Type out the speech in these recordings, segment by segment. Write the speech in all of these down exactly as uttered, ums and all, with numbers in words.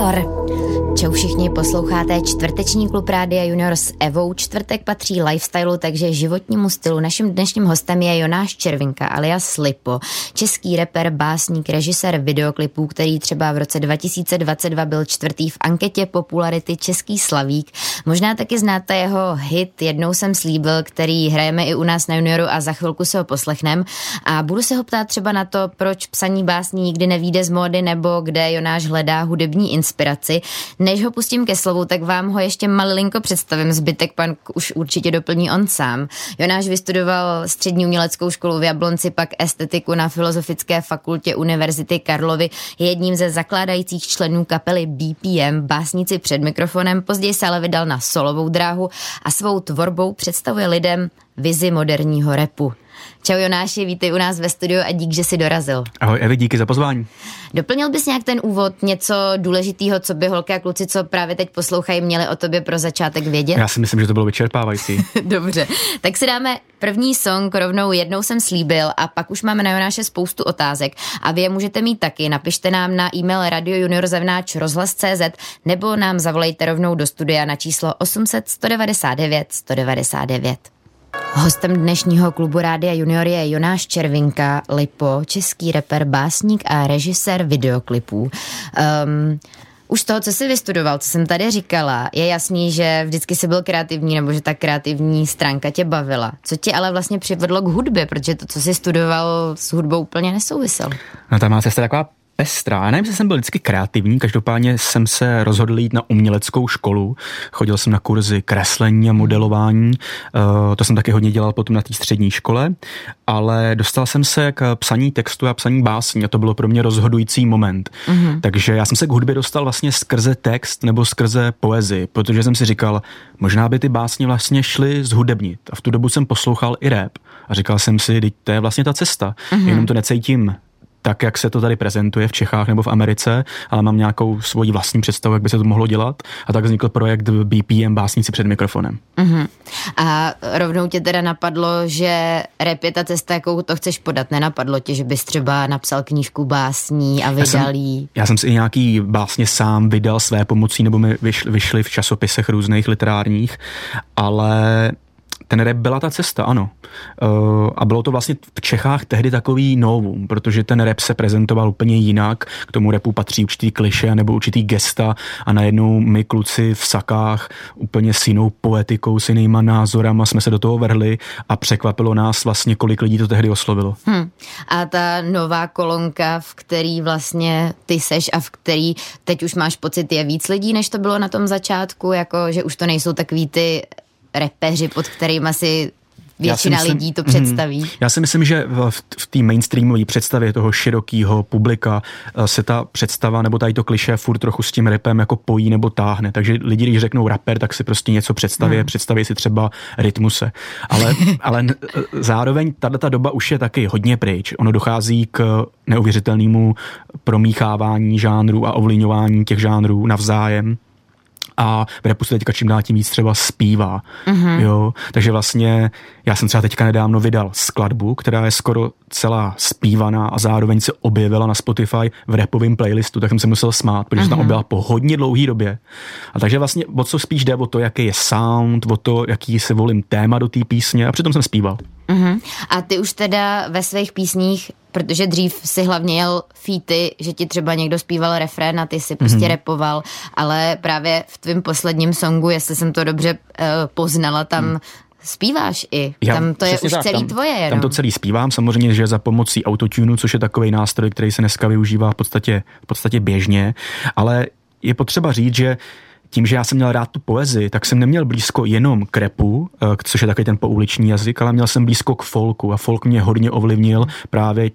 Junior. Čau všichni, posloucháte čtvrteční Klub Rádia Junior s Evou. Čtvrtek patří lifestylu, takže životnímu stylu. Naším dnešním hostem je Jonáš Červinka alias Lipo. Český rapper, básník, režisér videoklipů, který třeba v roce dva tisíce dvacet dva byl čtvrtý v anketě popularity Český slavík. Možná taky znáte jeho hit Jednou jsem slíbil, který hrajeme i u nás na Junioru a za chvilku se ho poslechnem. A budu se ho ptát třeba na to, proč psaní básní nikdy nevyjde z módy nebo kde Jonáš hledá hudební inspiraci. Než ho pustím ke slovu, tak vám ho ještě malinko představím. Zbytek pan už určitě doplní on sám. Jonáš vystudoval střední uměleckou školu v Jablonci, pak estetiku na Filozofické fakultě Univerzity Karlovy. Je jedním ze zakládajících členů kapely B P M, básnici před mikrofonem. Později se ale vydal na solovou dráhu a svou tvorbou představuje lidem vizi moderního rapu. Čau Jonáši, vítej u nás ve studiu a dík, že jsi dorazil. Ahoj Evi, díky za pozvání. Doplnil bys nějak ten úvod, něco důležitého, co by holky a kluci, co právě teď poslouchají, měli o tobě pro začátek vědět? Já si myslím, že to bylo vyčerpávající. Dobře, tak si dáme první song rovnou Jednou jsem slíbil a pak už máme na Jonáše spoustu otázek a vy je můžete mít taky. Napište nám na e-mail radio junior zavináč rozhlas tečka cz nebo nám zavolejte rovnou do studia na číslo osm set, sto devadesát devět, sto devadesát devět. Hostem dnešního Klubu Rádia Junior je Jonáš Červinka, Lipo, český rapper, básník a režisér videoklipů. Um, už toho, co jsi vystudoval, co jsem tady říkala, je jasný, že vždycky jsi byl kreativní nebo že ta kreativní stránka tě bavila. Co tě ale vlastně přivedlo k hudbě, protože to, co jsi studoval, s hudbou úplně nesouvisel. No tam má cesta taková pestrá. Já nevím, že jsem byl vždycky kreativní, každopádně jsem se rozhodl jít na uměleckou školu. Chodil jsem na kurzy kreslení a modelování, uh, to jsem taky hodně dělal potom na té střední škole, ale dostal jsem se k psaní textu a psaní básní a to bylo pro mě rozhodující moment. Mm-hmm. Takže já jsem se k hudbě dostal vlastně skrze text nebo skrze poezii, protože jsem si říkal, možná by ty básně vlastně šly zhudebnit. A v tu dobu jsem poslouchal i rap a říkal jsem si, teď to je vlastně ta cesta, mm-hmm. jenom to necítím tak, jak se to tady prezentuje v Čechách nebo v Americe, ale mám nějakou svoji vlastní představu, jak by se to mohlo dělat. A tak vznikl projekt B P M Básníci před mikrofonem. Uh-huh. A rovnou tě teda napadlo, že rap je ta cesta, jakou to chceš podat. Nenapadlo tě, že bys třeba napsal knížku básní a vydal jí? Já, já jsem si i nějaký básně sám vydal své pomocí, nebo mi vyšly, vyšly v časopisech různých literárních, ale ten rap byla ta cesta, ano. Uh, a bylo to vlastně v Čechách tehdy takový novum, protože ten rap se prezentoval úplně jinak. K tomu rapu patří určitý kliše nebo určitý gesta a najednou my kluci v sakách úplně s jinou poetikou, s jinýma názorama jsme se do toho vrhli a překvapilo nás vlastně, kolik lidí to tehdy oslovilo. Hmm. A ta nová kolonka, v který vlastně ty seš a v který teď už máš pocit, je víc lidí, než to bylo na tom začátku, jako že už to nejsou takový ty repeři, pod kterým asi většina myslím, lidí to představí. Mm, já si myslím, že v, v té mainstreamové představě toho širokého publika se ta představa nebo tady to klišé furt trochu s tím rapem jako pojí nebo táhne. Takže lidi, když řeknou rapper, tak si prostě něco představí, mm. představí si třeba rytmuse. Ale, ale zároveň tato doba už je taky hodně pryč. Ono dochází k neuvěřitelnému promíchávání žánrů a ovlivňování těch žánrů navzájem. A v rapu se teďka čím dál tím víc třeba zpívá. Mm-hmm. Jo? Takže vlastně já jsem třeba teďka nedávno vydal skladbu, která je skoro celá zpívaná a zároveň se objevila na Spotify v rapovém playlistu, tak jsem se musel smát, protože mm-hmm. se tam objevila po hodně dlouhý době. A takže vlastně o co spíš jde, o to, jaký je sound, o to, jaký se volím téma do té písně a přitom jsem zpíval. Mm-hmm. A ty už teda ve svých písních, protože dřív si hlavně jel featy, že ti třeba někdo zpíval refrén a ty si prostě mm-hmm. repoval, ale právě v tvým posledním songu, jestli jsem to dobře uh, poznala, tam mm. zpíváš i. Já, tam to je už tak, celý tam, tvoje jenom. Tam to celý zpívám, samozřejmě, že za pomocí autotunu, což je takový nástroj, který se dneska využívá v podstatě, v podstatě běžně, ale je potřeba říct, že tím, že já jsem měl rád tu poezii, tak jsem neměl blízko jenom k rapu, což je takový ten pouliční jazyk, ale měl jsem blízko k folku a folk mě hodně ovlivnil právě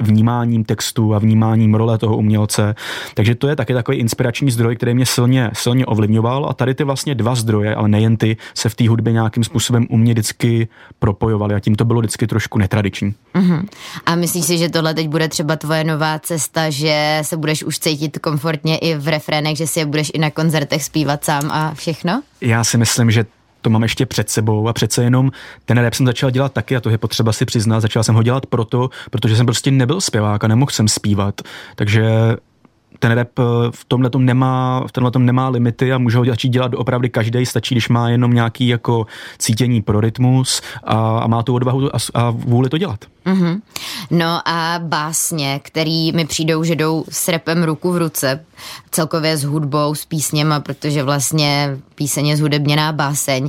vnímáním textu a vnímáním role toho umělce. Takže to je taky takový inspirační zdroj, který mě silně, silně ovlivňoval a tady ty vlastně dva zdroje, ale nejen ty, se v té hudbě nějakým způsobem u mě vždycky propojovaly a tím to bylo vždycky trošku netradiční. Uh-huh. A myslíš si, že tohle teď bude třeba tvoje nová cesta, že se budeš už cítit komfortně i v refrénech, že si je budeš i na koncertech zpívat sám a všechno? Já si myslím, že to mám ještě před sebou a přece jenom ten rap jsem začal dělat taky a to je potřeba si přiznat. Začal jsem ho dělat proto, protože jsem prostě nebyl zpěvák a nemohl jsem zpívat. Takže ten rap v tomhletom nemá, v tomhletom nemá limity a může ho dělat, dělat opravdu každý, stačí, když má jenom nějaký jako cítění pro rytmus a, a má tu odvahu a, a vůli to dělat. Mm-hmm. No a básně, který mi přijdou, že jdou s rapem ruku v ruce, celkově s hudbou, s písněma, protože vlastně píseň je zhudebněná báseň.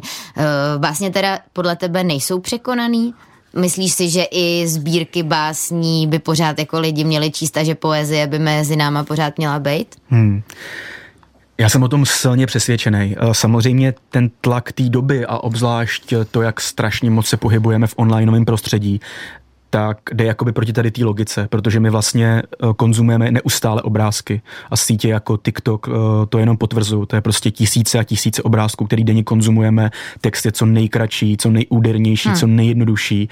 Básně teda podle tebe nejsou překonaný? Myslíš si, že i sbírky básní by pořád jako lidi měli číst a že poezie by mezi náma pořád měla být? Hmm. Já jsem o tom silně přesvědčený. Samozřejmě ten tlak té doby a obzvlášť to, jak strašně moc se pohybujeme v onlineovém prostředí, tak jde jakoby proti tady té logice, protože my vlastně konzumujeme neustále obrázky a sítě jako TikTok to jenom potvrzují. To je prostě tisíce a tisíce obrázků, který denně konzumujeme. Text je co nejkratší, co nejúdernější, hmm. co nejjednodušší.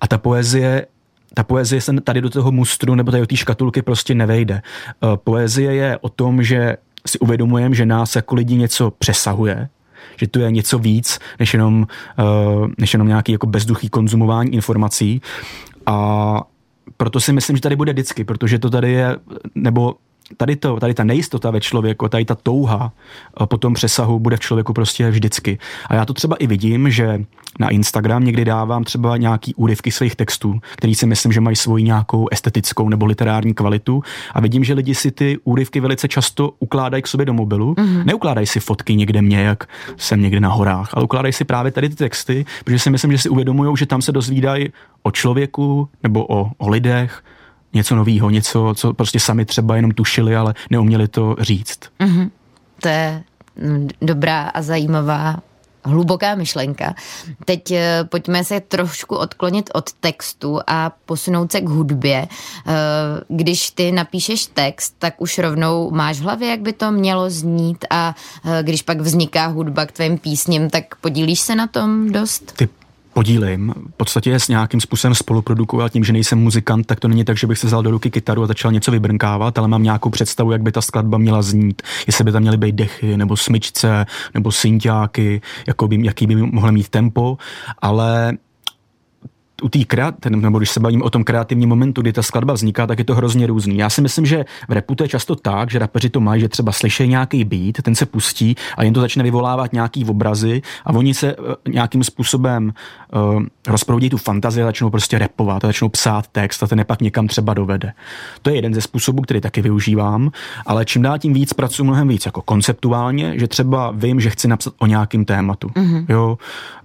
A ta poezie Ta poezie se tady do toho mustru nebo tady do té škatulky prostě nevejde. Poezie je o tom, že si uvědomujeme, že nás jako lidi něco přesahuje, že tu je něco víc, než jenom, než jenom nějaký jako bezduchý konzumování informací. A proto si myslím, že tady bude vždycky, protože to tady je, nebo tady, to, tady ta nejistota ve člověku, tady ta touha po tom přesahu bude v člověku prostě vždycky. A já to třeba i vidím, že na Instagram někdy dávám třeba nějaký úryvky svých textů, který si myslím, že mají svoji nějakou estetickou nebo literární kvalitu a vidím, že lidi si ty úryvky velice často ukládají k sobě do mobilu. Mm-hmm. Neukládají si fotky někde mě, jak jsem někde na horách, ale ukládají si právě tady ty texty, protože si myslím, že si uvědomují, že tam se dozvídají o člověku nebo o, o lidech, něco novýho, něco, co prostě sami třeba jenom tušili, ale neuměli to říct. Mm-hmm. To je dobrá a zajímavá hluboká myšlenka. Teď pojďme se trošku odklonit od textu a posunout se k hudbě. Když ty napíšeš text, tak už rovnou máš v hlavě, jak by to mělo znít a když pak vzniká hudba k tvým písním, tak podílíš se na tom dost? Ty podílím. V podstatě je s nějakým způsobem spoluprodukuju a tím, že nejsem muzikant, tak to není tak, že bych se vzal do ruky kytaru a začal něco vybrnkávat, ale mám nějakou představu, jak by ta skladba měla znít, jestli by tam měly být dechy, nebo smyčce, nebo synťáky, jakoby, jaký by mohlo mít tempo, ale u té kreativní, nebo když se bavím o tom kreativním momentu, kdy ta skladba vzniká, tak je to hrozně různý. Já si myslím, že v rapu to je často tak, že rapeři to mají, že třeba slyší nějaký beat, ten se pustí a jim to začne vyvolávat nějaký obrazy a oni se nějakým způsobem uh, rozproudí tu fantazii a začnou prostě rapovat a začnou psát text a ten je pak někam třeba dovede. To je jeden ze způsobů, který taky využívám, ale čím dál tím víc pracuji mnohem víc jako konceptuálně, že třeba vím, že chci napsat o nějakém tématu. Mm-hmm. Jo?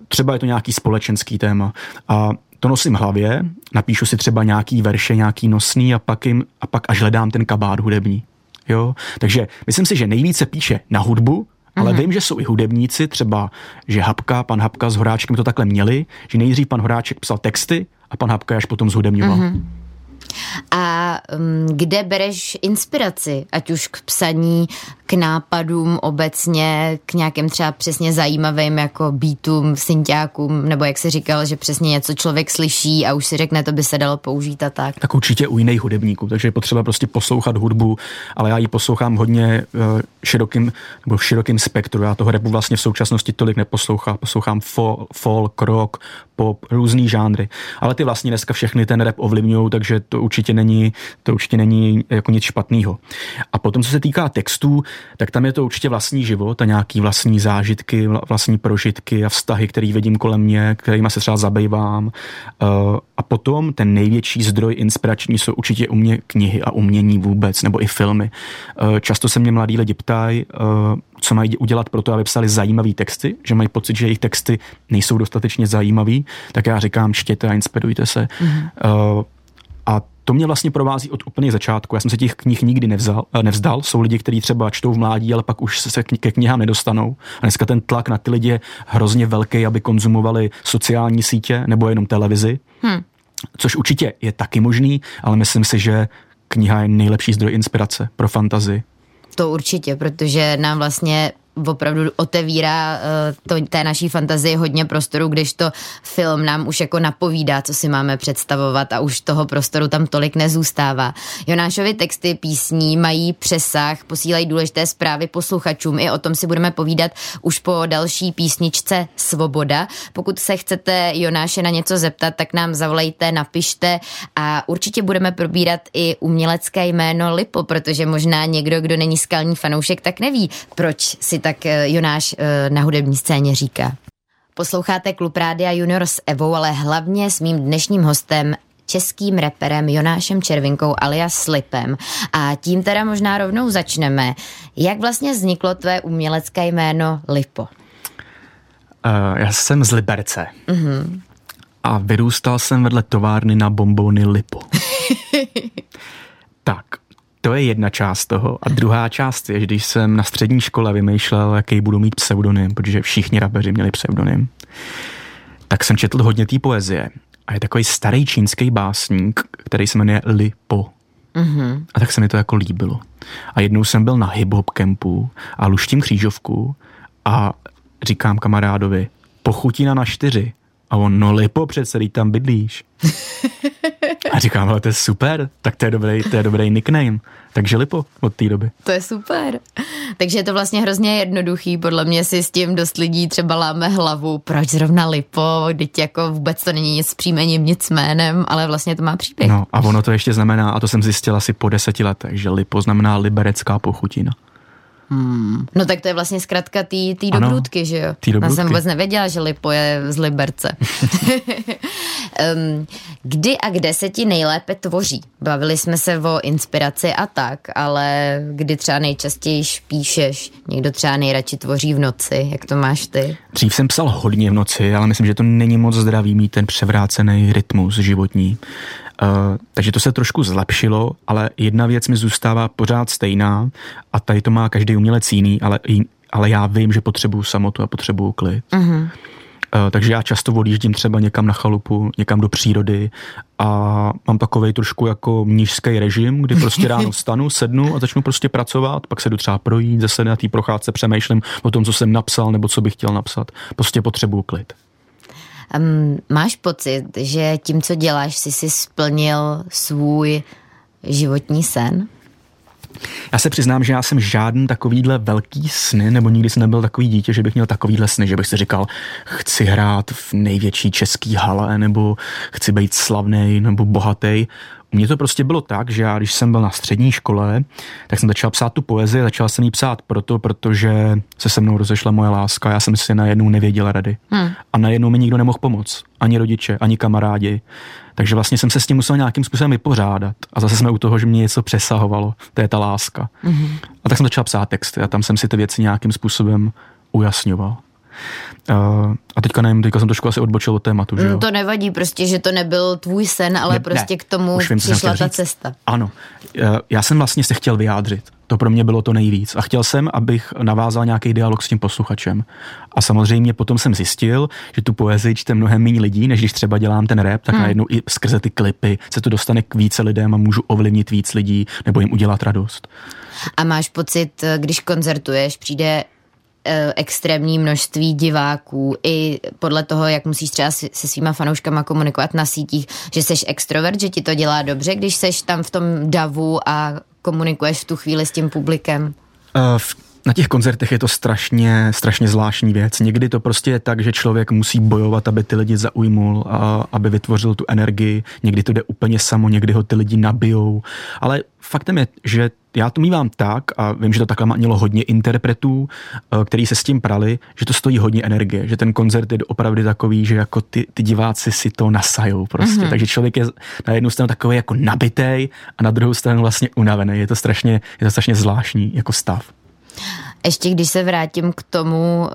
Třeba je to nějaký společenský téma a to nosím v hlavě, napíšu si třeba nějaký verše, nějaký nosný a pak, jim, a pak až hledám ten kabát hudební. Jo? Takže myslím si, že nejvíce píše na hudbu, ale mm-hmm. vím, že jsou i hudebníci, třeba, že Hapka, pan Hapka s Horáčkem to takhle měli, že nejdřív pan Horáček psal texty a pan Hapka až potom zhudebňoval. Mm-hmm. A kde bereš inspiraci, ať už k psaní, k nápadům obecně, k nějakým třeba přesně zajímavým jako beatům, synťákům, nebo jak jsi říkal, že přesně něco člověk slyší a už si řekne, to by se dalo použít a tak. Tak určitě u jiných hudebníků, takže je potřeba prostě poslouchat hudbu, ale já ji poslouchám hodně širokým, nebo v širokým spektru. Já toho rapu vlastně v současnosti tolik neposlouchám. Poslouchám folk, folk, rock, pop, různý žánry. Ale ty vlastně dneska všechny ten rap ovlivňují, takže to určitě není, to určitě není jako nic špatného. A potom, co se týká textů, tak tam je to určitě vlastní život a nějaký vlastní zážitky, vlastní prožitky a vztahy, který vidím kolem mě, kterýma se třeba zabývám. A potom ten největší zdroj inspirační jsou určitě u mě knihy a umění vůbec, nebo i filmy. Často se mě mladí lidi ptají, co mají udělat pro to, aby psali zajímavý texty, že mají pocit, že jejich texty nejsou dostatečně zajímavý, tak já říkám, čtěte a inspirujte se. Mm-hmm. A to mě vlastně provází od úplných začátku. Já jsem se těch knih nikdy nevzal, nevzdal. Jsou lidi, kteří třeba čtou v mládí, ale pak už se ke knihám nedostanou. A dneska ten tlak na ty lidi je hrozně velký, aby konzumovali sociální sítě nebo jenom televizi. Hmm. Což určitě je taky možný, ale myslím si, že kniha je nejlepší zdroj inspirace pro fantazii. To určitě, protože nám vlastně opravdu otevírá uh, to, té naší fantazii hodně prostoru, když to film nám už jako napovídá, co si máme představovat a už toho prostoru tam tolik nezůstává. Jonášovy texty písní mají přesah, posílají důležité zprávy posluchačům. I o tom si budeme povídat už po další písničce Svoboda. Pokud se chcete Jonáše na něco zeptat, tak nám zavolejte, napište a určitě budeme probírat i umělecké jméno Lipo, protože možná někdo, kdo není skalní fanoušek, tak neví, proč si tak Jonáš na hudební scéně říká. Posloucháte Klub Rádia Junior s Evou, ale hlavně s mým dnešním hostem, českým reperem Jonášem Červinkou alias Lipem. A tím teda možná rovnou začneme. Jak vlastně vzniklo tvé umělecké jméno Lipo? Uh, já jsem z Liberce. Uh-huh. A vyrůstal jsem vedle továrny na bonbony Lipo. Tak, to je jedna část toho. A druhá část je, když jsem na střední škole vymýšlel, jaký budu mít pseudonym, protože všichni rapeři měli pseudonym, tak jsem četl hodně té poezie. A je takový starý čínský básník, který se jmenuje Lipo. Mm-hmm. A tak se mi to jako líbilo. A jednou jsem byl na hip-hop campu a luštím křížovku a říkám kamarádovi, pochutina na čtyři. A on, no Lipo přece, teď tam bydlíš. A říkám, ale to je super, tak to je dobrý, to je dobrý nickname. Takže Lipo od té doby. To je super. Takže je to vlastně hrozně jednoduchý, podle mě si s tím dost lidí třeba láme hlavu, proč zrovna Lipo, teď jako vůbec to není nic s příjmením, nic s jménem, ale vlastně to má příběh. No a ono to ještě znamená, a to jsem zjistila asi po deseti letech, že Lipo znamená liberecká pochutina. Hmm. No tak to je vlastně zkrátka tý, tý dobrůdky, že jo? Já jsem vůbec nevěděla, že Lipo je z Liberce. um, kdy a kde se ti nejlépe tvoří? Bavili jsme se o inspiraci a tak, ale kdy třeba nejčastěji píšeš? Někdo třeba nejradši tvoří v noci, jak to máš ty? Dřív jsem psal hodně v noci, ale myslím, že to není moc zdravý mít ten převrácený rytmus životní. Uh, takže to se trošku zlepšilo, ale jedna věc mi zůstává pořád stejná a tady to má každý umělec jiný, ale, ale já vím, že potřebuju samotu a potřebuju klid. Uh-huh. Uh, takže já často odjíždím třeba někam na chalupu, někam do přírody a mám takovej trošku jako mnižský režim, kdy prostě ráno vstanu, sednu a začnu prostě pracovat, pak se jdu třeba projít, zase na té procházce přemýšlím o tom, co jsem napsal nebo co bych chtěl napsat. Prostě potřebuju klid. Um, máš pocit, že tím, co děláš, jsi si splnil svůj životní sen? Já se přiznám, že já jsem žádný takovýhle velký sny, nebo nikdy jsem nebyl takový dítě, že bych měl takovýhle sny, že bych si říkal, chci hrát v největší český hale, nebo chci být slavnej, nebo bohatý. U mě to prostě bylo tak, že já, když jsem byl na střední škole, tak jsem začal psát tu poezii, začal jsem ji psát proto, protože se se mnou rozešla moje láska, já jsem si najednou nevěděl rady. Hmm. A najednou mi nikdo nemohl pomoct. Ani rodiče, ani kamarádi. Takže vlastně jsem se s tím musel nějakým způsobem vypořádat. A zase jsme u toho, že mě něco přesahovalo. To je ta láska. Hmm. A tak jsem začal psát texty a tam jsem si ty věci nějakým způsobem ujasňoval. Uh, a teďka nevím, teďka jsem trošku asi odbočil od tématu, že jo? To nevadí prostě, že to nebyl tvůj sen, ale ne, prostě ne, k tomu vím, přišla ta cesta. Ano, uh, já jsem vlastně se chtěl vyjádřit, to pro mě bylo to nejvíc a chtěl jsem, abych navázal nějaký dialog s tím posluchačem a samozřejmě potom jsem zjistil, že tu poezii čte mnohem méně lidí, než když třeba dělám ten rap, tak hmm. najednou i skrze ty klipy se to dostane k více lidem a můžu ovlivnit víc lidí nebo jim udělat radost. A máš pocit, když koncertuješ, přijde extrémní množství diváků i podle toho, jak musíš třeba se svýma fanouškama komunikovat na sítích, že seš extrovert, že ti to dělá dobře, když seš tam v tom davu a komunikuješ v tu chvíli s tím publikem? Na těch koncertech je to strašně, strašně zvláštní věc. Někdy to prostě je tak, že člověk musí bojovat, aby ty lidi zaujmul a aby vytvořil tu energii. Někdy to jde úplně samo, někdy ho ty lidi nabijou. Ale faktem je, že já to mívám tak a vím, že to takhle mělo hodně interpretů, který se s tím prali, že to stojí hodně energie, že ten koncert je opravdu takový, že jako ty, ty diváci si to nasajou prostě. Mm-hmm. Takže člověk je na jednu stranu takový jako nabitej a na druhou stranu vlastně unavený. Je to strašně, je to strašně zvláštní jako stav. Ještě když se vrátím k tomu uh,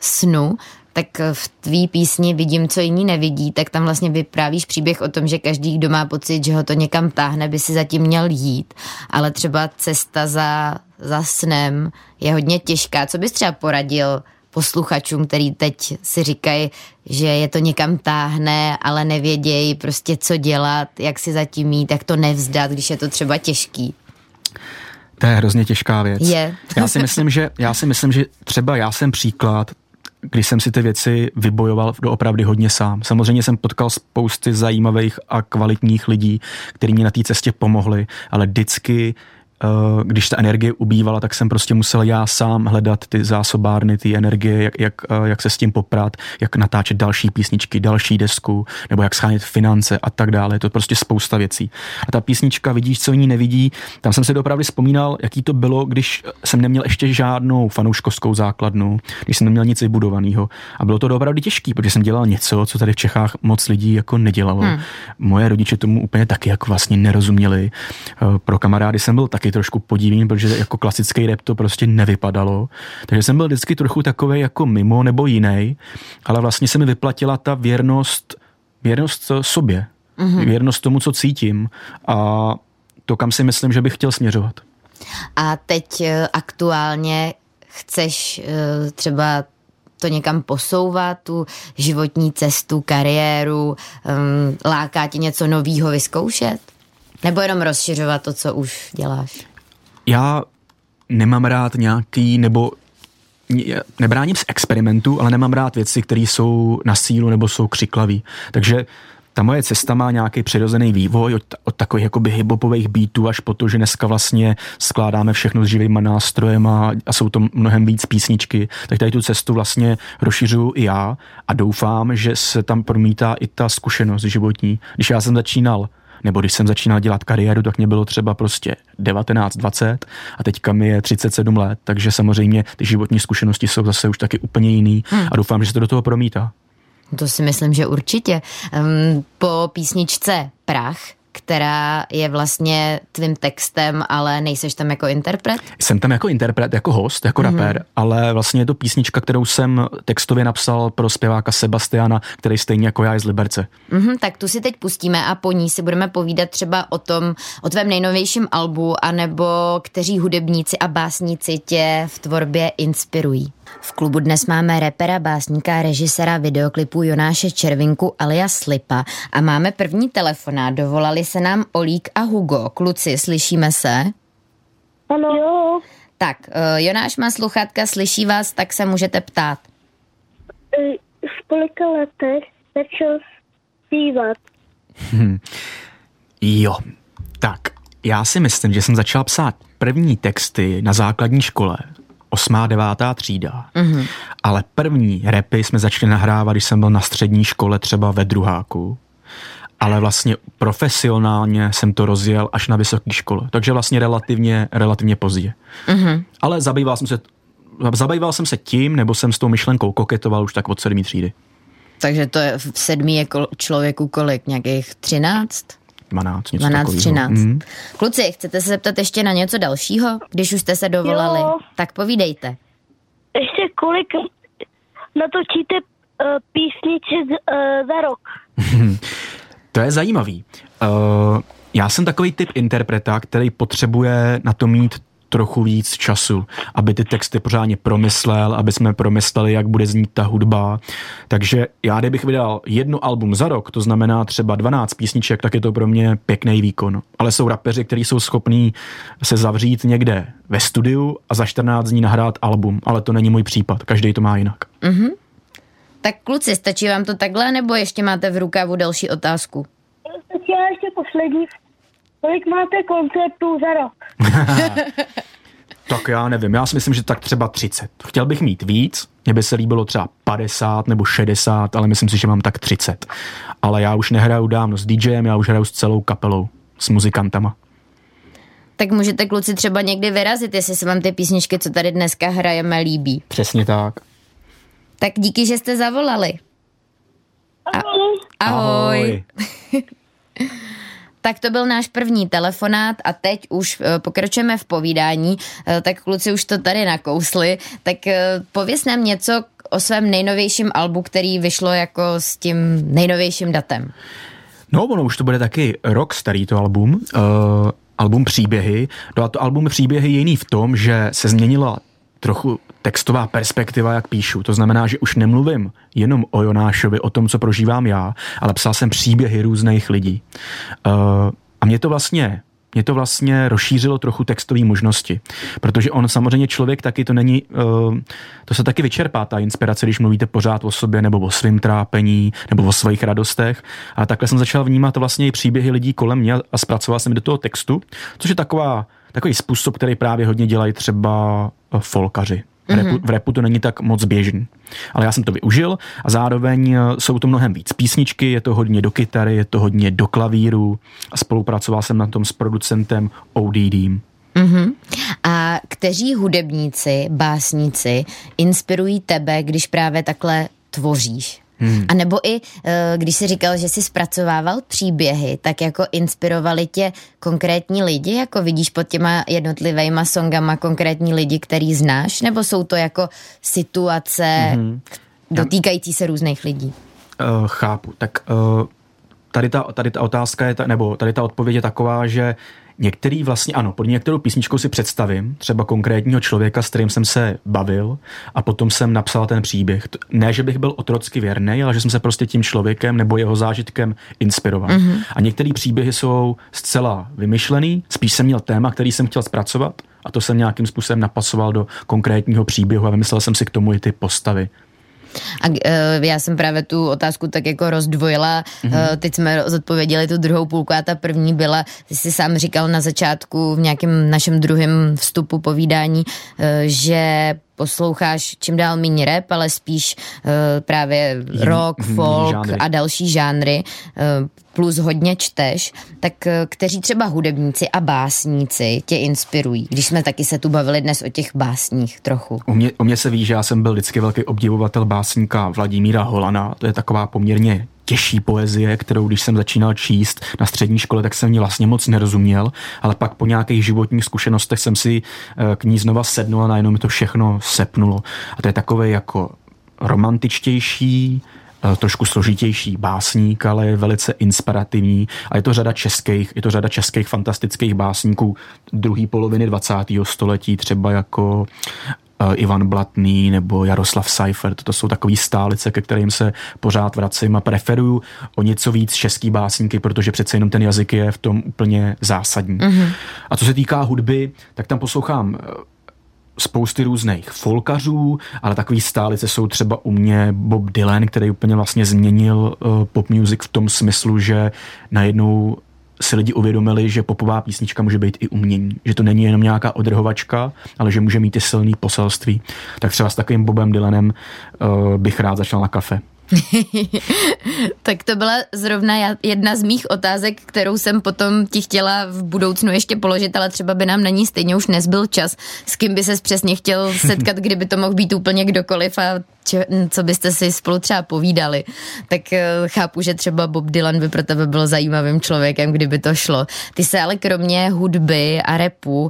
snu, tak v tvý písni Vidím, co jiní nevidí, tak tam vlastně vyprávíš příběh o tom, že každý, kdo má pocit, že ho to někam táhne, by si zatím měl jít. Ale třeba cesta za, za snem je hodně těžká. Co bys třeba poradil posluchačům, který teď si říkají, že je to někam táhne, ale nevědějí prostě co dělat, jak si zatím jít, jak to nevzdat, když je to třeba těžký? To je hrozně těžká věc. Je. Já si myslím, že, já si myslím, že třeba já jsem příklad, když jsem si ty věci vybojoval doopravdy hodně sám. Samozřejmě jsem potkal spousty zajímavých a kvalitních lidí, kteří mi na té cestě pomohli, ale vždycky, když ta energie ubývala, tak jsem prostě musel já sám hledat ty zásobárny, ty energie, jak, jak, jak se s tím poprat, jak natáčet další písničky, další desku, nebo jak schánět finance a tak dále. Je to prostě spousta věcí. A ta písnička Vidíš, co ní nevidí, tam jsem si doopravdy vzpomínal, jaký to bylo, když jsem neměl ještě žádnou fanouškovskou základnu, když jsem neměl nic vybudovaného. A bylo to doopravdy těžké, protože jsem dělal něco, co tady v Čechách moc lidí jako nedělalo. Hmm. Moje rodiče tomu úplně taky jako vlastně nerozuměli. Pro kamarády jsem byl taky trošku podivný, protože jako klasický rap to prostě nevypadalo. Takže jsem byl vždycky trochu takovej jako mimo nebo jiný, ale vlastně se mi vyplatila ta věrnost, věrnost sobě, mm-hmm. věrnost tomu, co cítím a to, kam si myslím, že bych chtěl směřovat. A teď aktuálně chceš třeba to někam posouvá, tu životní cestu, kariéru, láká ti něco novýho vyzkoušet? Nebo jenom rozšiřovat to, co už děláš? Já nemám rád nějaký, nebo nebráním z experimentu, ale nemám rád věci, které jsou na sílu nebo jsou křiklavý. Takže ta moje cesta má nějaký přirozený vývoj od, od takových jakoby hiphopových beatů až po to, že dneska vlastně skládáme všechno s živýma nástrojema a jsou to mnohem víc písničky. Tak tady tu cestu vlastně rozšiřuju i já a doufám, že se tam promítá i ta zkušenost životní. Když já jsem začínal nebo když jsem začínal dělat kariéru, tak mě bylo třeba prostě devatenáct, dvacet a teďka mi je třicet sedm let, takže samozřejmě ty životní zkušenosti jsou zase už taky úplně jiný hmm. a doufám, že se to do toho promítá. To si myslím, že určitě. Po písničce Prach, která je vlastně tvým textem, ale nejseš tam jako interpret? Jsem tam jako interpret, jako host, jako mm-hmm. rapper, ale vlastně je to písnička, kterou jsem textově napsal pro zpěváka Sebastiana, který stejně jako já je z Liberce. Mm-hmm, tak tu si teď pustíme a po ní si budeme povídat třeba o tom, o tvém nejnovějším albu, anebo kteří hudebníci a básníci tě v tvorbě inspirují. V klubu dnes máme rapera, básníka a režisera videoklipu Jonáše Červinku alias Lipa a máme první telefonát. Dovolali se nám Olík a Hugo. Kluci, slyšíme se? Haló. Tak, Jonáš má sluchátka, slyší vás, tak se můžete ptát. V kolika letech začal zpívat? Hm. Jo, tak, já si myslím, že jsem začal psát první texty na základní škole. Osmá, devátá třída. Mm-hmm. Ale první rapy jsme začali nahrávat, když jsem byl na střední škole, třeba ve druháku. Ale vlastně profesionálně jsem to rozjel až na vysoké škole. Takže vlastně relativně, relativně pozdě. Mm-hmm. Ale zabýval jsem se, zabýval jsem se tím, nebo jsem s tou myšlenkou koketoval už tak od sedmý třídy. Takže to je v sedmý je kol, člověku kolik? Nějakých třináct? dvanáct, něco dvanáct, třináct. Mm. Kluci, chcete se zeptat ještě na něco dalšího? Když už jste se dovolali, jo. Tak povídejte. Ještě kolik natočíte uh, písniček uh, za rok? To je zajímavý. Uh, já jsem takový typ interpreta, který potřebuje na to mít trochu víc času, aby ty texty pořádně promyslel, aby jsme promysleli, jak bude znít ta hudba. Takže já, kdybych vydal jedno album za rok, to znamená třeba dvanáct písniček, tak je to pro mě pěkný výkon. Ale jsou rapeři, kteří jsou schopní se zavřít někde ve studiu a za čtrnáct dní nahrát album, ale to není můj případ, každý to má jinak. Mm-hmm. Tak kluci, stačí vám to takhle, nebo ještě máte v rukávu další otázku? Já ještě poslední. Kolik máte koncertů za rok? Tak já nevím, já si myslím, že tak třeba třicet. Chtěl bych mít víc, mně by se líbilo třeba padesát nebo šedesát, ale myslím si, že mám tak třicet. Ale já už nehraju dávno s DJem, já už hraju s celou kapelou, s muzikantama. Tak můžete kluci třeba někdy vyrazit, jestli se vám ty písničky, co tady dneska hrajeme, líbí. Přesně tak. Tak díky, že jste zavolali. A- ahoj. Ahoj. Tak to byl náš první telefonát a teď už pokračujeme v povídání, tak kluci už to tady nakousli, tak pověz nám něco o svém nejnovějším albu, který vyšlo jako s tím nejnovějším datem. No, ono už to bude taky rok starý to album, uh, album Příběhy. No a to album Příběhy je jiný v tom, že se změnila trochu textová perspektiva, jak píšu. To znamená, že už nemluvím jenom o Jonášovi, o tom, co prožívám já, ale psal jsem příběhy různých lidí. Uh, a mě to vlastně mě to vlastně rozšířilo trochu textové možnosti, protože on samozřejmě člověk taky to není, to se taky vyčerpá ta inspirace, když mluvíte pořád o sobě nebo o svém trápení nebo o svých radostech. A takhle jsem začal vnímat vlastně i příběhy lidí kolem mě a zpracoval jsem do toho textu, což je taková, takový způsob, který právě hodně dělají třeba folkaři. V repu, v repu to není tak moc běžný. Ale já jsem to využil a zároveň jsou to mnohem víc písničky, je to hodně do kytary, je to hodně do klavíru a spolupracoval jsem na tom s producentem O D D. Uhum. A kteří hudebníci, básníci inspirují tebe, když právě takhle tvoříš? Hmm. A nebo i, když jsi říkal, že jsi zpracovával příběhy, tak jako inspirovali tě konkrétní lidi, jako vidíš pod těma jednotlivejma songama konkrétní lidi, který znáš, nebo jsou to jako situace hmm. dotýkající se různých lidí? Uh, chápu, tak uh, tady, ta, tady ta otázka je, ta, nebo tady ta odpověď je taková, že některý vlastně, ano, pod některou písničkou si představím třeba konkrétního člověka, s kterým jsem se bavil a potom jsem napsal ten příběh. Ne, že bych byl otrocky věrný, ale že jsem se prostě tím člověkem nebo jeho zážitkem inspiroval. Mm-hmm. A některé příběhy jsou zcela vymyšlený, spíš jsem měl téma, který jsem chtěl zpracovat a to jsem nějakým způsobem napasoval do konkrétního příběhu a vymyslel jsem si k tomu i ty postavy. A e, já jsem právě tu otázku tak jako rozdvojila, mm-hmm. e, teď jsme zodpověděli tu druhou půlku a ta první byla, ty jsi sám říkal na začátku v nějakém našem druhém vstupu povídání, e, že posloucháš čím dál méně rap, ale spíš uh, právě rock, mm, folk mm, a další žánry, uh, plus hodně čteš, tak uh, kteří třeba hudebníci a básníci tě inspirují? Když jsme taky se tu bavili dnes o těch básních trochu. U mě, u mě se ví, že já jsem byl vždycky velký obdivovatel básníka Vladimíra Holana, to je taková poměrně těžší poezie, kterou když jsem začínal číst na střední škole, tak jsem ji vlastně moc nerozuměl, ale pak po nějakých životních zkušenostech jsem si k ní znova sednul a najednou mi to všechno sepnulo. A to je takové jako romantičtější, trošku složitější básník, ale je velice inspirativní a je to řada českých, je to řada českých fantastických básníků druhé poloviny dvacátého století, třeba jako Ivan Blatný nebo Jaroslav Seifert, to jsou takový stálice, ke kterým se pořád vracím a preferuju o něco víc český básníky, protože přece jenom ten jazyk je v tom úplně zásadní. Mm-hmm. A co se týká hudby, tak tam poslouchám spousty různých folkařů, ale takový stálice jsou třeba u mě Bob Dylan, který úplně vlastně změnil pop music v tom smyslu, že najednou si lidi uvědomili, že popová písnička může být i umění. Že to není jenom nějaká odrhovačka, ale že může mít i silný poselství. Tak třeba s takovým Bobem Dylanem uh, bych rád začal na kafe. Tak to byla zrovna jedna z mých otázek, kterou jsem potom ti chtěla v budoucnu ještě položit, ale třeba by nám na ní stejně už nezbyl čas. S kým by ses přesně chtěl setkat, kdyby to mohl být úplně kdokoliv a če, co byste si spolu třeba povídali. Tak chápu, že třeba Bob Dylan by pro tebe byl zajímavým člověkem, kdyby to šlo. Ty se ale kromě hudby a rapu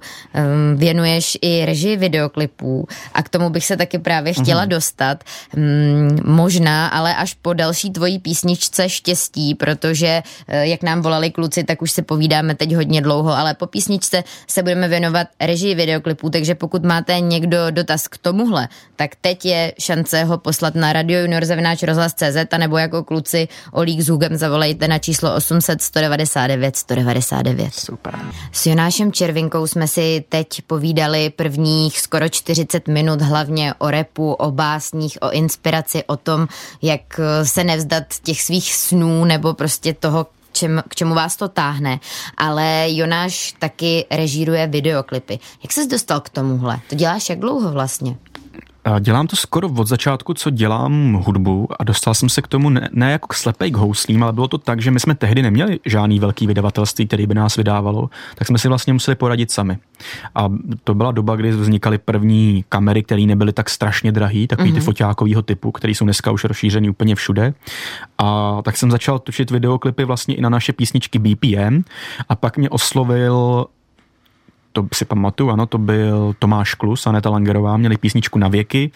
um, věnuješ i režii videoklipů a k tomu bych se taky právě chtěla mhm. dostat. Um, možná, ale ale až po další tvojí písničce Štěstí, protože jak nám volali kluci, tak už se povídáme teď hodně dlouho, ale po písničce se budeme věnovat režii videoklipů, takže pokud máte někdo dotaz k tomuhle, tak teď je šance ho poslat na radio junior zavináč rozhlas tečka cz a nebo jako kluci Olík s Hugem zavolejte na číslo osm set, sto devadesát devět, sto devadesát devět. Super. S Jonášem Červinkou jsme si teď povídali prvních skoro čtyřicet minut hlavně o rapu, o básních, o inspiraci, o tom, jak jak se nevzdat těch svých snů nebo prostě toho, čem, k čemu vás to táhne. Ale Jonáš taky režíruje videoklipy. Jak ses dostal k tomuhle? To děláš jak dlouho vlastně? Dělám to skoro od začátku, co dělám hudbu a dostal jsem se k tomu ne, ne jako k slepej k houslím, ale bylo to tak, že my jsme tehdy neměli žádný velký vydavatelství, který by nás vydávalo, tak jsme si vlastně museli poradit sami. A to byla doba, kdy vznikaly první kamery, které nebyly tak strašně drahé, takový mm-hmm. ty foťákovýho typu, které jsou dneska už rozšířený úplně všude. A tak jsem začal točit videoklipy vlastně i na naše písničky B P M a pak mě oslovil, to si pamatuju, ano, to byl Tomáš Klus a Aneta Langerová, měli písničku Na věky,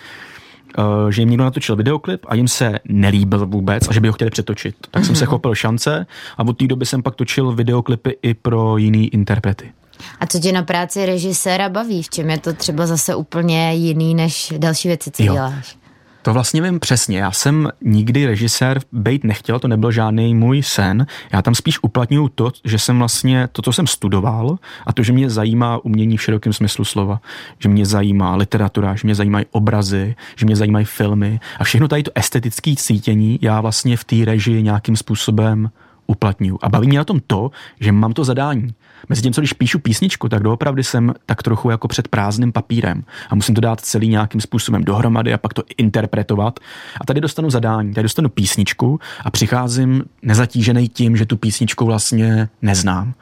že jim někdo natočil videoklip a jim se nelíbil vůbec a že by ho chtěli přetočit. Tak jsem se chopil šance a od té doby jsem pak točil videoklipy i pro jiný interprety. A co tě na práci režiséra baví? V čem je to třeba zase úplně jiný než další věci, co jo. děláš? To vlastně vím přesně. Já jsem nikdy režisér bejt nechtěl, to nebyl žádný můj sen. Já tam spíš uplatňuju to, že jsem vlastně to, co jsem studoval, a to, že mě zajímá umění v širokém smyslu slova, že mě zajímá literatura, že mě zajímají obrazy, že mě zajímají filmy a všechno tady to estetické cítění já vlastně v té režii nějakým způsobem uplatňuju. A baví mě na tom to, že mám to zadání. Mezi tím, co když píšu písničku, tak doopravdy jsem tak trochu jako před prázdným papírem a musím to dát celý nějakým způsobem dohromady a pak to interpretovat. A tady dostanu zadání, tady dostanu písničku a přicházím nezatížený tím, že tu písničku vlastně neznám.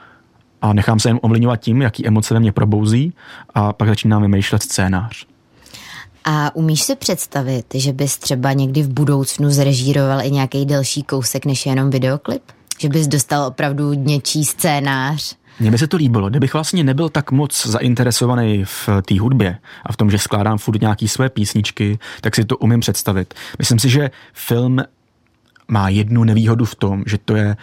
A nechám se jen ovlivňovat tím, jaký emoce ve mě probouzí a pak začínám vymýšlet scénář. A umíš si představit, že bys třeba někdy v budoucnu zrežíroval i nějaký delší kousek než jenom videoklip? Že bys dostal opravdu něčí scénář? Mně by se to líbilo, kdybych vlastně nebyl tak moc zainteresovaný v té hudbě a v tom, že skládám furt nějaký své písničky, tak si to umím představit. Myslím si, že film má jednu nevýhodu v tom, že to je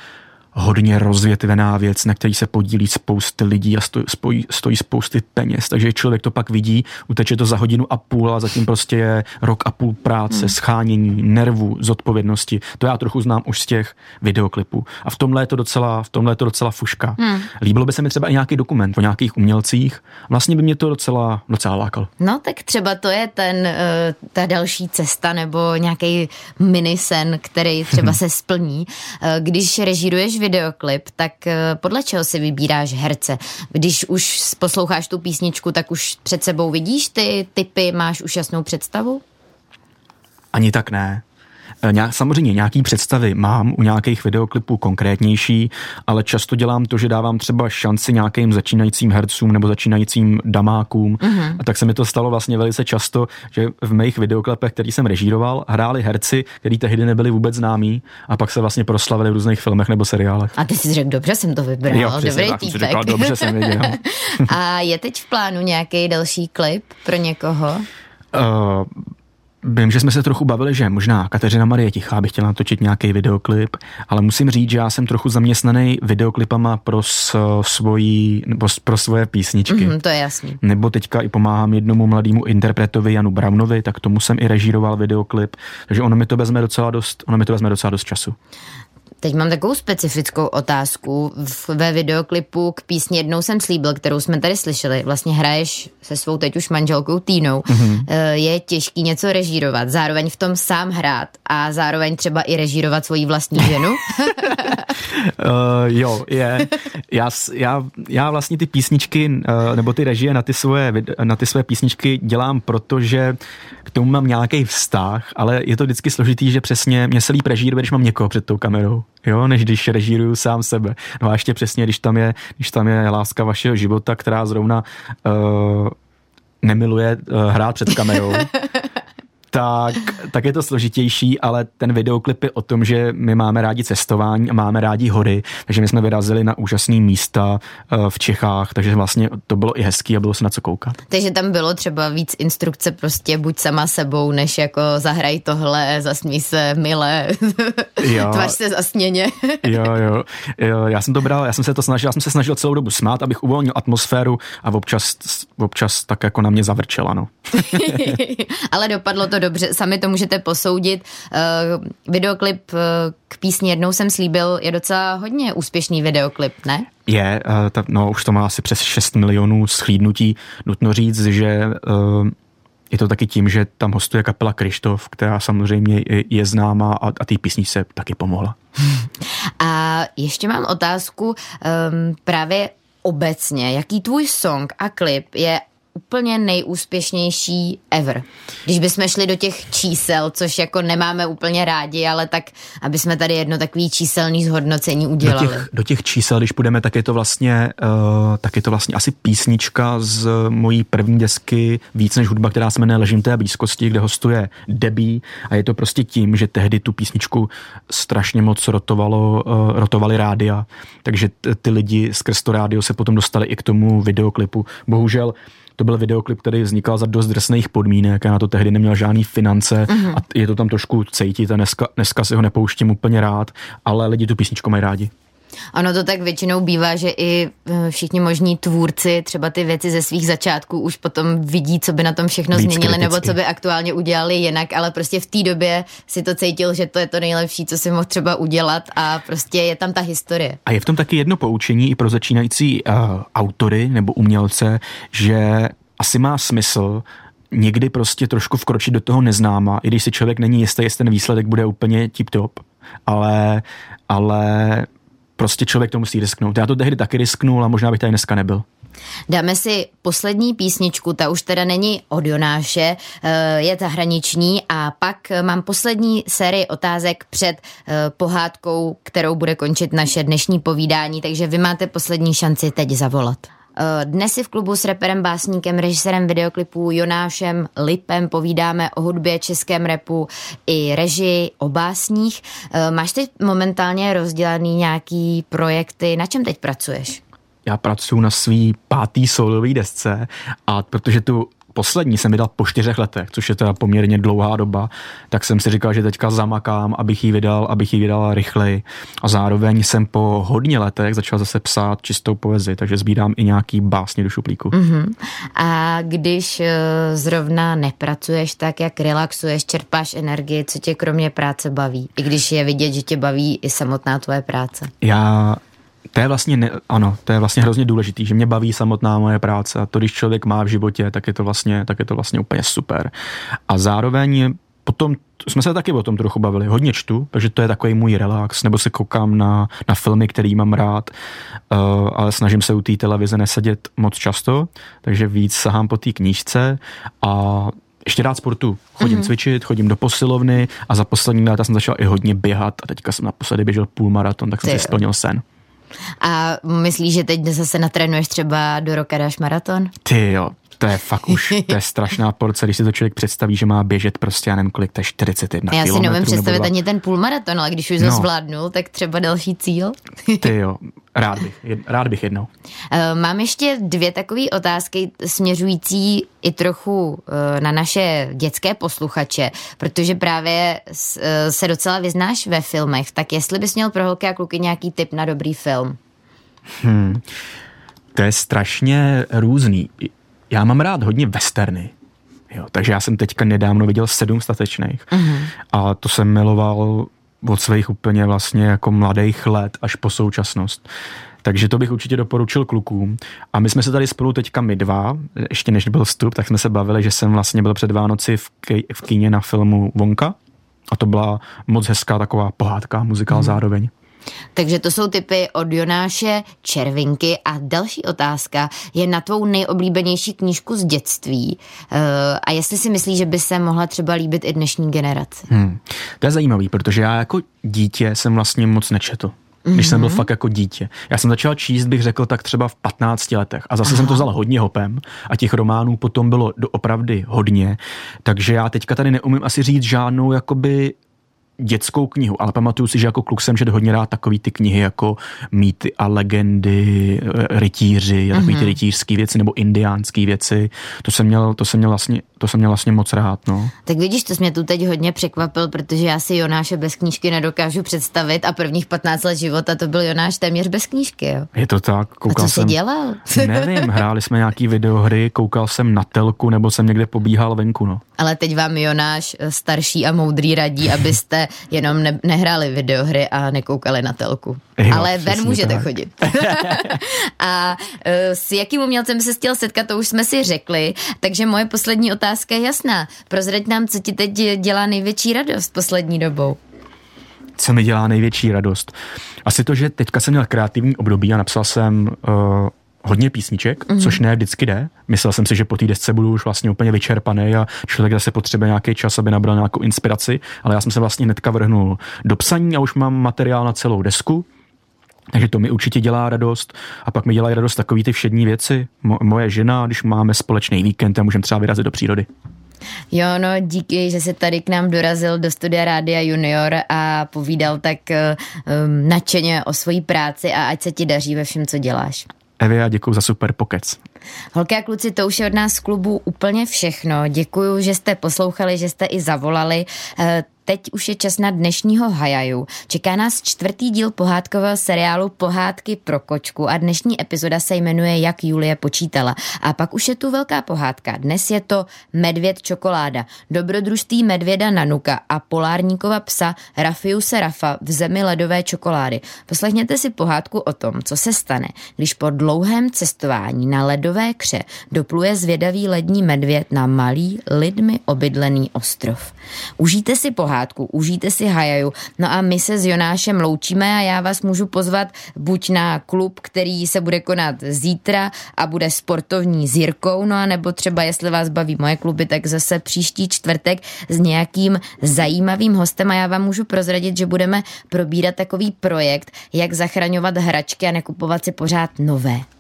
hodně rozvětvená věc, na který se podílí spousty lidí a stojí, stojí spousty peněz, takže člověk to pak vidí, uteče to za hodinu a půl a zatím prostě je rok a půl práce, hmm. shánění, nervů, zodpovědnosti. To já trochu znám už z těch videoklipů. A v tomhle je to docela, v tomhle je to docela fuška. Hmm. Líbilo by se mi třeba i nějaký dokument o nějakých umělcích. Vlastně by mě to docela, docela lákalo. No tak třeba to je ten, ta další cesta nebo nějaký minisen, který třeba se splní. Když režíruješ videoklip, tak podle čeho si vybíráš herce? Když už posloucháš tu písničku, tak už před sebou vidíš ty typy, máš už jasnou představu? Ani tak ne. Samozřejmě nějaký představy mám u nějakých videoklipů konkrétnější, ale často dělám to, že dávám třeba šanci nějakým začínajícím hercům nebo začínajícím damákům. Mm-hmm. A tak se mi to stalo vlastně velice často, že v mých videoklipech, který jsem režíroval, hráli herci, který tehdy nebyli vůbec známí a pak se vlastně proslavili v různých filmech nebo seriálech. A ty jsi řekl, dobře jsem to vybral, jo, dobrý tak, týpek. Říkal, dobře jsem věděl. A je teď v plánu nějaký další klip pro někoho? Uh, Vím, že jsme se trochu bavili, že možná Kateřina Marie Tichá by chtěla natočit nějaký videoklip, ale musím říct, že já jsem trochu zaměstnaný videoklipama pro, svojí, nebo pro svoje písničky. Mm, to je jasný. Nebo teďka i pomáhám jednomu mladému interpretovi Janu Brownovi, tak tomu jsem i režíroval videoklip, takže ono mi to vezme docela dost, ono mi to vezme docela dost času. Teď mám takovou specifickou otázku. Ve videoklipu k písni Jednou jsem slíbil, kterou jsme tady slyšeli, vlastně hraješ se svou teď už manželkou Týnou. Mm-hmm. Je těžký něco režírovat, zároveň v tom sám hrát a zároveň třeba i režírovat svoji vlastní ženu? uh, jo, je. Já, já, já vlastně ty písničky, uh, nebo ty režie na ty, svoje, na ty své písničky dělám, protože k tomu mám nějaký vztah, ale je to vždycky složitý, že přesně mě se líp režíruje, když mám někoho před tou kamerou. Jo, než když režíruju sám sebe. No a ještě přesně, když tam je, když tam je láska vašeho života, která zrovna uh, nemiluje uh, hrát před kamerou, tak, tak je to složitější, ale ten videoklip je o tom, že my máme rádi cestování a máme rádi hory, takže my jsme vyrazili na úžasné místa uh, v Čechách, takže vlastně to bylo i hezký a bylo se na co koukat. Takže tam bylo třeba víc instrukce prostě buď sama sebou, než jako zahraj tohle, zasmí se, milé, tvář se zasněně. jo, jo, jo, já jsem to bral, já jsem se to snažil, já jsem se snažil celou dobu smát, abych uvolnil atmosféru a občas, občas tak jako na mě zavrčela, no. Ale dopadlo to dobře, sami to můžete posoudit. Uh, videoklip uh, k písni Jednou jsem slíbil je docela hodně úspěšný videoklip, ne? Je, uh, ta, no už to má asi přes šest milionů shlídnutí. Nutno říct, že uh, je to taky tím, že tam hostuje kapela Krištof, která samozřejmě je, je známá a, a té písni se taky pomohla. A ještě mám otázku um, právě obecně. Jaký tvůj song a klip je úplně nejúspěšnější ever? Když bychom šli do těch čísel, což jako nemáme úplně rádi, ale tak, aby jsme tady jedno takový číselný zhodnocení udělali. Do těch, do těch čísel, když půjdeme, tak je to vlastně uh, tak je to vlastně asi písnička z mojí první desky Víc než hudba, která se jmenuje Ležím té blízkosti, kde hostuje Debbie a je to prostě tím, že tehdy tu písničku strašně moc rotovalo, uh, rotovali rádia, takže t- ty lidi skrz to rádio se potom dostali i k tomu videoklipu. Bohužel to byl videoklip, který vznikal za dost drsných podmínek. Já na to tehdy neměl žádný finance mm-hmm. a je to tam trošku cítit a dneska, dneska si ho nepouštím úplně rád, ale lidi tu písničku mají rádi. Ono to tak většinou bývá, že i všichni možní tvůrci třeba ty věci ze svých začátků už potom vidí, co by na tom všechno Víc změnili kriticky. Nebo co by aktuálně udělali jinak, ale prostě v té době si to cítil, že to je to nejlepší, co si mohl třeba udělat a prostě je tam ta historie. A je v tom taky jedno poučení i pro začínající uh, autory nebo umělce, že asi má smysl někdy prostě trošku vkročit do toho neznáma, i když si člověk není jistý, jestli ten výsledek bude úplně tip-top, ale, ale prostě člověk to musí risknout. Já to tehdy taky risknul a možná bych tady dneska nebyl. Dáme si poslední písničku, ta už teda není od Jonáše, je zahraniční a pak mám poslední sérii otázek před pohádkou, kterou bude končit naše dnešní povídání, takže vy máte poslední šanci teď zavolat. Dnes si v klubu s reperem, básníkem, režisérem videoklipů Jonášem Lipem povídáme o hudbě, českém rapu i režii, o básních. Máš teď momentálně rozdělaný nějaký projekty, na čem teď pracuješ? Já pracuji na svý pátý solový desce a protože tu poslední jsem vydal po čtyřech letech, což je teda poměrně dlouhá doba, tak jsem si říkal, že teďka zamakám, abych ji vydal, abych ji vydal rychleji. A zároveň jsem po hodně letech začal zase psát čistou poezii, takže sbírám i nějaký básně do šuplíku. Mm-hmm. A když zrovna nepracuješ, tak jak relaxuješ, čerpáš energii, co tě kromě práce baví? I když je vidět, že tě baví i samotná tvoje práce. Já... To je vlastně ne, ano, to je vlastně hrozně důležitý, že mě baví samotná moje práce a to, když člověk má v životě, tak je to vlastně, tak je to vlastně úplně super. A zároveň potom jsme se taky o tom trochu bavili. Hodně čtu, takže to je takový můj relax, nebo se koukám na, na filmy, který mám rád, uh, ale snažím se u té televize nesedět moc často, takže víc sahám po té knížce a ještě rád sportu. Chodím mm-hmm. cvičit, chodím do posilovny a za poslední léta jsem začal i hodně běhat a teďka jsem naposledy běžel půlmaraton, tak jsem Ty si jo. splnil sen. A myslíš, že teď zase natrénuješ, třeba do roka dáš maraton? Ty jo, to je fakt už, to je strašná porce, když si to člověk představí, že má běžet prostě, já nevím kolik, to je čtyřicet jedna kilometrů. Já si neumím představit ani ten půlmaraton, ale když už to no. zvládnu, tak třeba další cíl. Ty jo, rád bych, rád bych jednou. Mám ještě dvě takové otázky směřující i trochu na naše dětské posluchače, protože právě se docela vyznáš ve filmech, tak jestli bys měl pro holky a kluky nějaký tip na dobrý film? Hmm. To je strašně různý. Já mám rád hodně westerny, jo, takže já jsem teďka nedávno viděl sedm statečných mm-hmm. a to jsem miloval od svých úplně vlastně jako mladých let až po současnost. Takže to bych určitě doporučil klukům. A my jsme se tady spolu teďka my dva, ještě než byl vstup, tak jsme se bavili, že jsem vlastně byl před Vánoci v, k- v kíně na filmu Wonka a to byla moc hezká taková pohádka, muzikál mm-hmm. zároveň. Takže to jsou tipy od Jonáše Červinky a další otázka je na tvou nejoblíbenější knížku z dětství uh, a jestli si myslíš, že by se mohla třeba líbit i dnešní generaci. Hmm. To je zajímavý, protože já jako dítě jsem vlastně moc nečetl, když mm-hmm. jsem byl fakt jako dítě. Já jsem začal číst, bych řekl, tak třeba v patnácti letech a zase Aha. jsem to vzal hodně hopem a těch románů potom bylo doopravdy hodně, takže já teďka tady neumím asi říct žádnou jakoby dětskou knihu, ale pamatuju si, že jako kluk jsem četl hodně rád takový ty knihy jako mýty a legendy, rytíři, takový mm-hmm. ty rytířský věci nebo indiánský věci. To jsem měl, to jsem měl vlastně, to jsem měl vlastně moc rád, no. Tak vidíš, to jsi mě tu teď hodně překvapil, protože já si Jonáše bez knížky nedokážu představit a prvních patnáct let života to byl Jonáš téměř bez knížky, jo. Je to tak, koukal jsem. A co jsi jsem, dělal? Nevím, hráli jsme nějaký videohry, koukal jsem na telku nebo jsem někde pobíhal venku, no. Ale teď vám Jonáš starší a moudrý radí, abyste jenom ne- nehráli videohry a nekoukali na telku. Jo, ale ven můžete tak chodit. A uh, s jakým umělcem se chtěl setkat, to už jsme si řekli, takže moje poslední otázka je jasná. Prozrať nám, co ti teď dělá největší radost poslední dobou. Co mi dělá největší radost? Asi to, že teďka jsem měl kreativní období a napsal jsem uh, hodně písniček, mm-hmm. což ne vždycky jde. Myslel jsem si, že po té desce budu už vlastně úplně vyčerpaný a člověk zase potřebuje nějaký čas, aby nabral nějakou inspiraci, ale já jsem se vlastně hnedka vrhnul do psaní a už mám materiál na celou desku, takže to mi určitě dělá radost. A pak mi dělají radost takový ty všední věci. Mo- moje žena, když máme společný víkend a můžeme třeba vyrazit do přírody. Jo, no díky, že se tady k nám dorazil do studia Rádia Junior a povídal tak um, nadšeně o své práci a ať se ti daří ve všem, co děláš. Evě, já děkuju za super pokec. Holky a kluci, to už je od nás z klubu úplně všechno. Děkuju, že jste poslouchali, že jste i zavolali. Teď už je čas na dnešního hajaju. Čeká nás čtvrtý díl pohádkového seriálu Pohádky pro kočku a dnešní epizoda se jmenuje Jak Julie počítala. A pak už je tu velká pohádka. Dnes je to Medvěd čokoláda, dobrodružství medvěda Nanuka a polárníkova psa Rafiu Serafa v zemi ledové čokolády. Poslechněte si pohádku o tom, co se stane, když po dlouhém cestování na ledové kře dopluje zvědavý lední medvěd na malý lidmi obydlený ostrov. Užijte si pohádku. Užijte si hajaju. No a my se s Jonášem loučíme a já vás můžu pozvat buď na klub, který se bude konat zítra a bude sportovní s Jirkou, no a nebo třeba, jestli vás baví moje kluby, tak zase příští čtvrtek s nějakým zajímavým hostem a já vám můžu prozradit, že budeme probírat takový projekt, jak zachraňovat hračky a nekupovat si pořád nové.